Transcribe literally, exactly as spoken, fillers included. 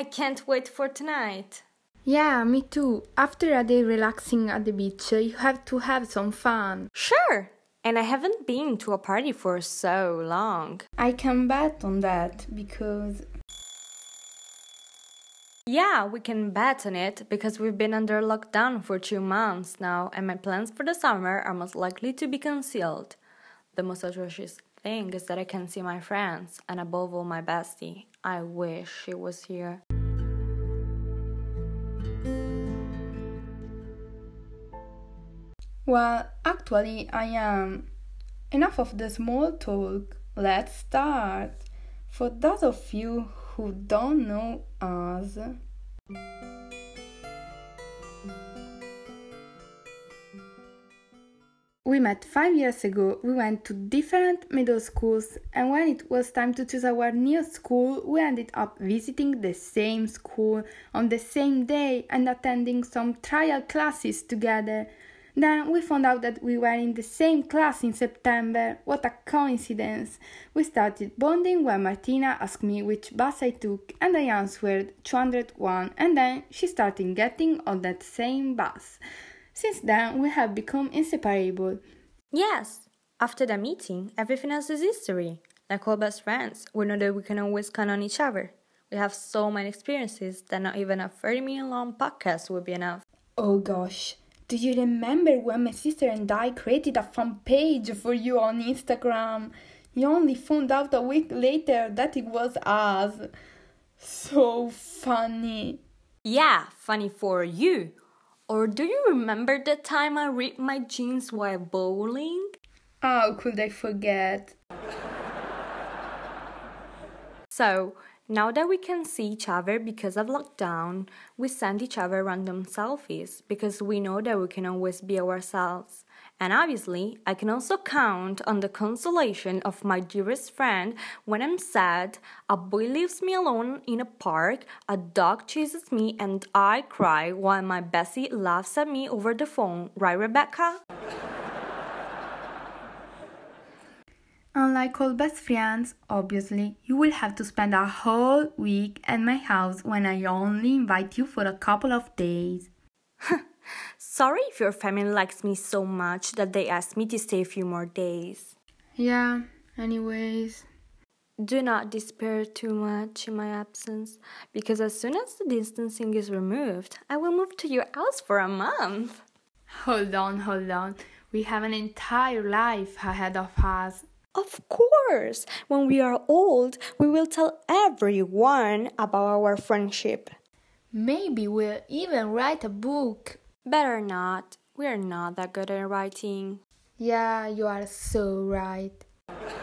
I can't wait for tonight. Yeah, me too. After a day relaxing at the beach, you have to have some fun. Sure! And I haven't been to a party for so long. I can bet on that, because... Yeah, we can bet on it, because we've been under lockdown for two months now, and my plans for the summer are most likely to be concealed. The most atrocious thing is that I can see my friends, and above all my bestie. I wish she was here. Well, actually, I am. Enough of the small talk, let's start. For those of you who don't know us... We met five years ago, we went to different middle schools, and when it was time to choose our new school, we ended up visiting the same school on the same day and attending some trial classes together. Then we found out that we were in the same class in September. What a coincidence! We started bonding when Martina asked me which bus I took, and I answered two hundred one, and then she started getting on that same bus. Since then, we have become inseparable. Yes! After the meeting, everything else is history. Like all best friends, we know that we can always count on each other. We have so many experiences that not even a thirty minute long podcast would be enough. Oh gosh! Do you remember when my sister and I created a fan page for you on Instagram? You only found out a week later that it was us. So funny. Yeah, funny for you. Or do you remember the time I ripped my jeans while bowling? How could I forget? So, now that we can see each other because of lockdown, we send each other random selfies because we know that we can always be ourselves. And obviously, I can also count on the consolation of my dearest friend when I'm sad, a boy leaves me alone in a park, a dog chases me and I cry while my bestie laughs at me over the phone. Right, Rebecca? Unlike all best friends, obviously, you will have to spend a whole week at my house when I only invite you for a couple of days. Sorry if your family likes me so much that they asked me to stay a few more days. Yeah, anyways. Do not despair too much in my absence, because as soon as the distancing is removed, I will move to your house for a month. Hold on, hold on. We have an entire life ahead of us. Of course! When we are old, we will tell everyone about our friendship. Maybe we'll even write a book. Better not. We're not that good at writing. Yeah, you are so right.